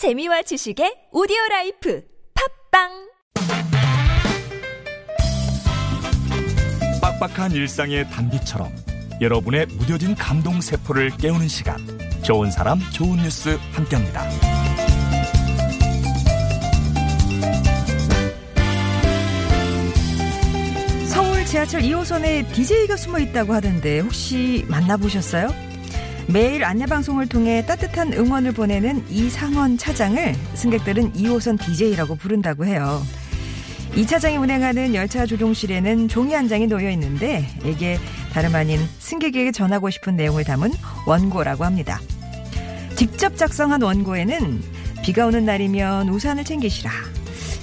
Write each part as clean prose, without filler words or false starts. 재미와 지식의 오디오라이프 팟빵. 빡빡한 일상의 단비처럼 여러분의 무뎌진 감동세포를 깨우는 시간, 좋은 사람 좋은 뉴스 함께합니다. 서울 지하철 2호선에 DJ가 숨어있다고 하던데 혹시 만나보셨어요? 매일 안내방송을 통해 따뜻한 응원을 보내는 이상원 차장을 승객들은 2호선 DJ라고 부른다고 해요. 이 차장이 운행하는 열차 조종실에는 종이 한 장이 놓여 있는데 이게 다름 아닌 승객에게 전하고 싶은 내용을 담은 원고라고 합니다. 직접 작성한 원고에는 비가 오는 날이면 우산을 챙기시라,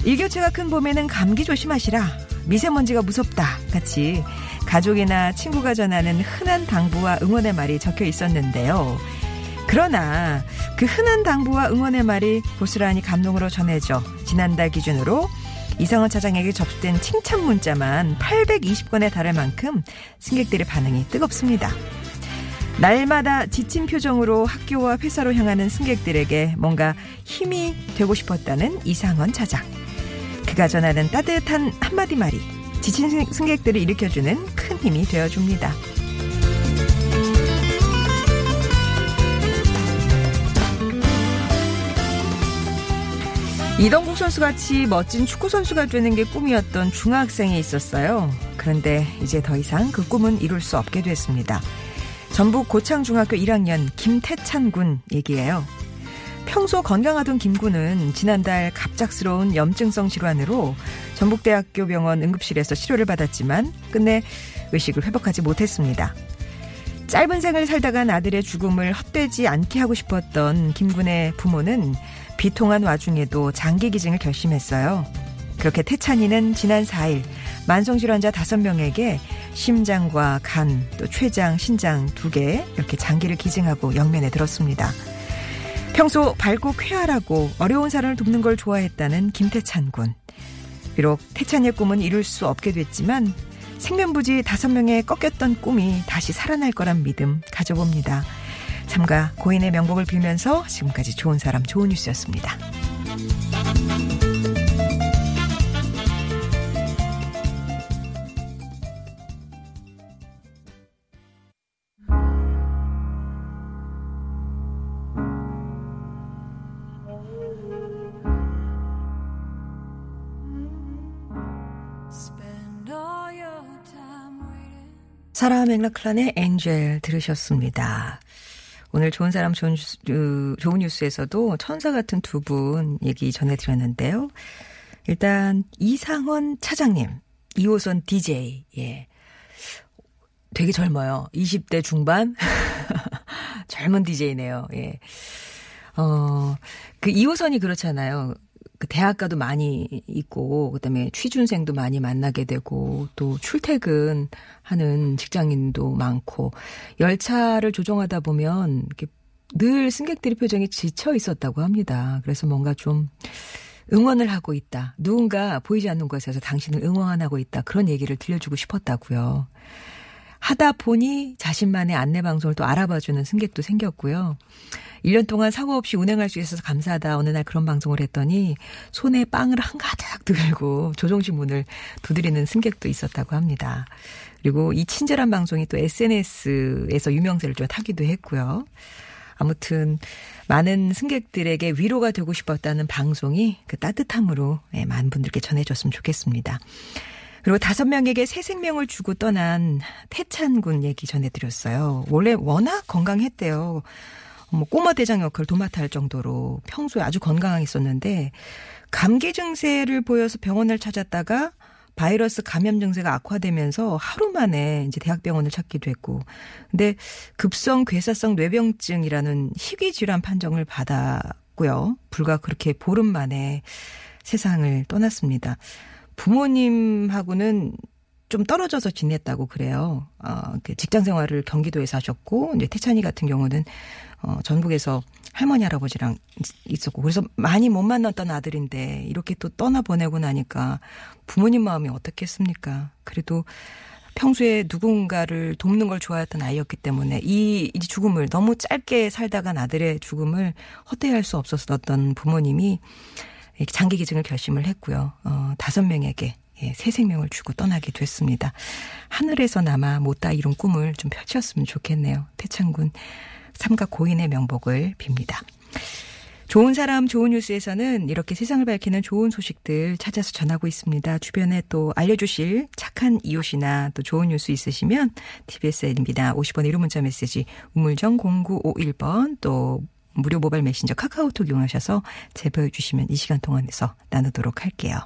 일교차가 큰 봄에는 감기 조심하시라, 미세먼지가 무섭다 같이 가족이나 친구가 전하는 흔한 당부와 응원의 말이 적혀 있었는데요. 그러나 그 흔한 당부와 응원의 말이 고스란히 감동으로 전해져 지난달 기준으로 이상원 차장에게 접수된 칭찬 문자만 820건에 달할 만큼 승객들의 반응이 뜨겁습니다. 날마다 지친 표정으로 학교와 회사로 향하는 승객들에게 뭔가 힘이 되고 싶었다는 이상원 차장. 그가 전하는 따뜻한 한마디 말이 지친 승객들을 일으켜주는 큰 힘이 되어줍니다. 이동국 선수같이 멋진 축구선수가 되는 게 꿈이었던 중학생이 있었어요. 그런데 이제 더 이상 그 꿈은 이룰 수 없게 됐습니다. 전북 고창중학교 1학년 김태찬 군 얘기예요. 평소 건강하던 김 군은 지난달 갑작스러운 염증성 질환으로 전북대학교 병원 응급실에서 치료를 받았지만 끝내 의식을 회복하지 못했습니다. 짧은 생을 살다가 아들의 죽음을 헛되지 않게 하고 싶었던 김 군의 부모는 비통한 와중에도 장기 기증을 결심했어요. 그렇게 태찬이는 지난 4일 만성질환자 5명에게 심장과 간, 또 췌장, 신장 2개 이렇게 장기를 기증하고 영면에 들었습니다. 평소 밝고 쾌활하고 어려운 사람을 돕는 걸 좋아했다는 김태찬 군. 비록 태찬이의 꿈은 이룰 수 없게 됐지만 생면부지 5명의 꺾였던 꿈이 다시 살아날 거란 믿음 가져봅니다. 참가 고인의 명복을 빌면서 지금까지 좋은 사람 좋은 뉴스였습니다. 사라 맥락클란의 엔젤 들으셨습니다. 오늘 좋은 사람 좋은 뉴스에서도 천사 같은 두 분 얘기 전해드렸는데요. 일단 이상원 차장님, 2호선 DJ. 예. 되게 젊어요. 20대 중반. 젊은 DJ네요. 예. 그 2호선이 그렇잖아요. 그 대학가도 많이 있고 그다음에 취준생도 많이 만나게 되고 또 출퇴근하는 직장인도 많고 열차를 조종하다 보면 이렇게 늘 승객들의 표정이 지쳐 있었다고 합니다. 그래서 뭔가 좀 응원을 하고 있다. 누군가 보이지 않는 곳에서 당신을 응원하고 있다. 그런 얘기를 들려주고 싶었다고요. 하다 보니 자신만의 안내방송을 또 알아봐주는 승객도 생겼고요. 1년 동안 사고 없이 운행할 수 있어서 감사하다. 어느 날 그런 방송을 했더니 손에 빵을 한가득 들고 조종실 문을 두드리는 승객도 있었다고 합니다. 그리고 이 친절한 방송이 또 SNS에서 유명세를 좀 타기도 했고요. 아무튼 많은 승객들에게 위로가 되고 싶었다는 방송이 그 따뜻함으로 많은 분들께 전해졌으면 좋겠습니다. 그리고 5명에게 새 생명을 주고 떠난 태찬 군 얘기 전해드렸어요. 원래 워낙 건강했대요. 뭐 꼬마 대장 역할을 도맡아 할 정도로 평소에 아주 건강했었는데 감기 증세를 보여서 병원을 찾았다가 바이러스 감염 증세가 악화되면서 하루 만에 이제 대학병원을 찾게 됐고, 근데 급성 괴사성 뇌병증이라는 희귀 질환 판정을 받았고요. 불과 그렇게 보름 만에 세상을 떠났습니다. 부모님하고는 좀 떨어져서 지냈다고 그래요. 직장 생활을 경기도에서 하셨고, 이제 태찬이 같은 경우는 전북에서 할머니 할아버지랑 있었고, 그래서 많이 못 만났던 아들인데 이렇게 또 떠나 보내고 나니까 부모님 마음이 어떻겠습니까? 그래도 평소에 누군가를 돕는 걸 좋아했던 아이였기 때문에 이 죽음을 너무 짧게 살다간 아들의 죽음을 헛되이할 수 없었던 부모님이 장기 기증을 결심을 했고요. 5명에게 새 생명을 주고 떠나게 됐습니다. 하늘에서나마 못다 이룬 꿈을 좀 펼쳤으면 좋겠네요. 태찬군 삼각 고인의 명복을 빕니다. 좋은 사람 좋은 뉴스에서는 이렇게 세상을 밝히는 좋은 소식들 찾아서 전하고 있습니다. 주변에 또 알려주실 착한 이웃이나 또 좋은 뉴스 있으시면 TBSN입니다. 50번 1호 문자 메시지 우물정 0951번 또 무료 모바일 메신저 카카오톡 이용하셔서 제보해 주시면 이 시간 동안에서 나누도록 할게요.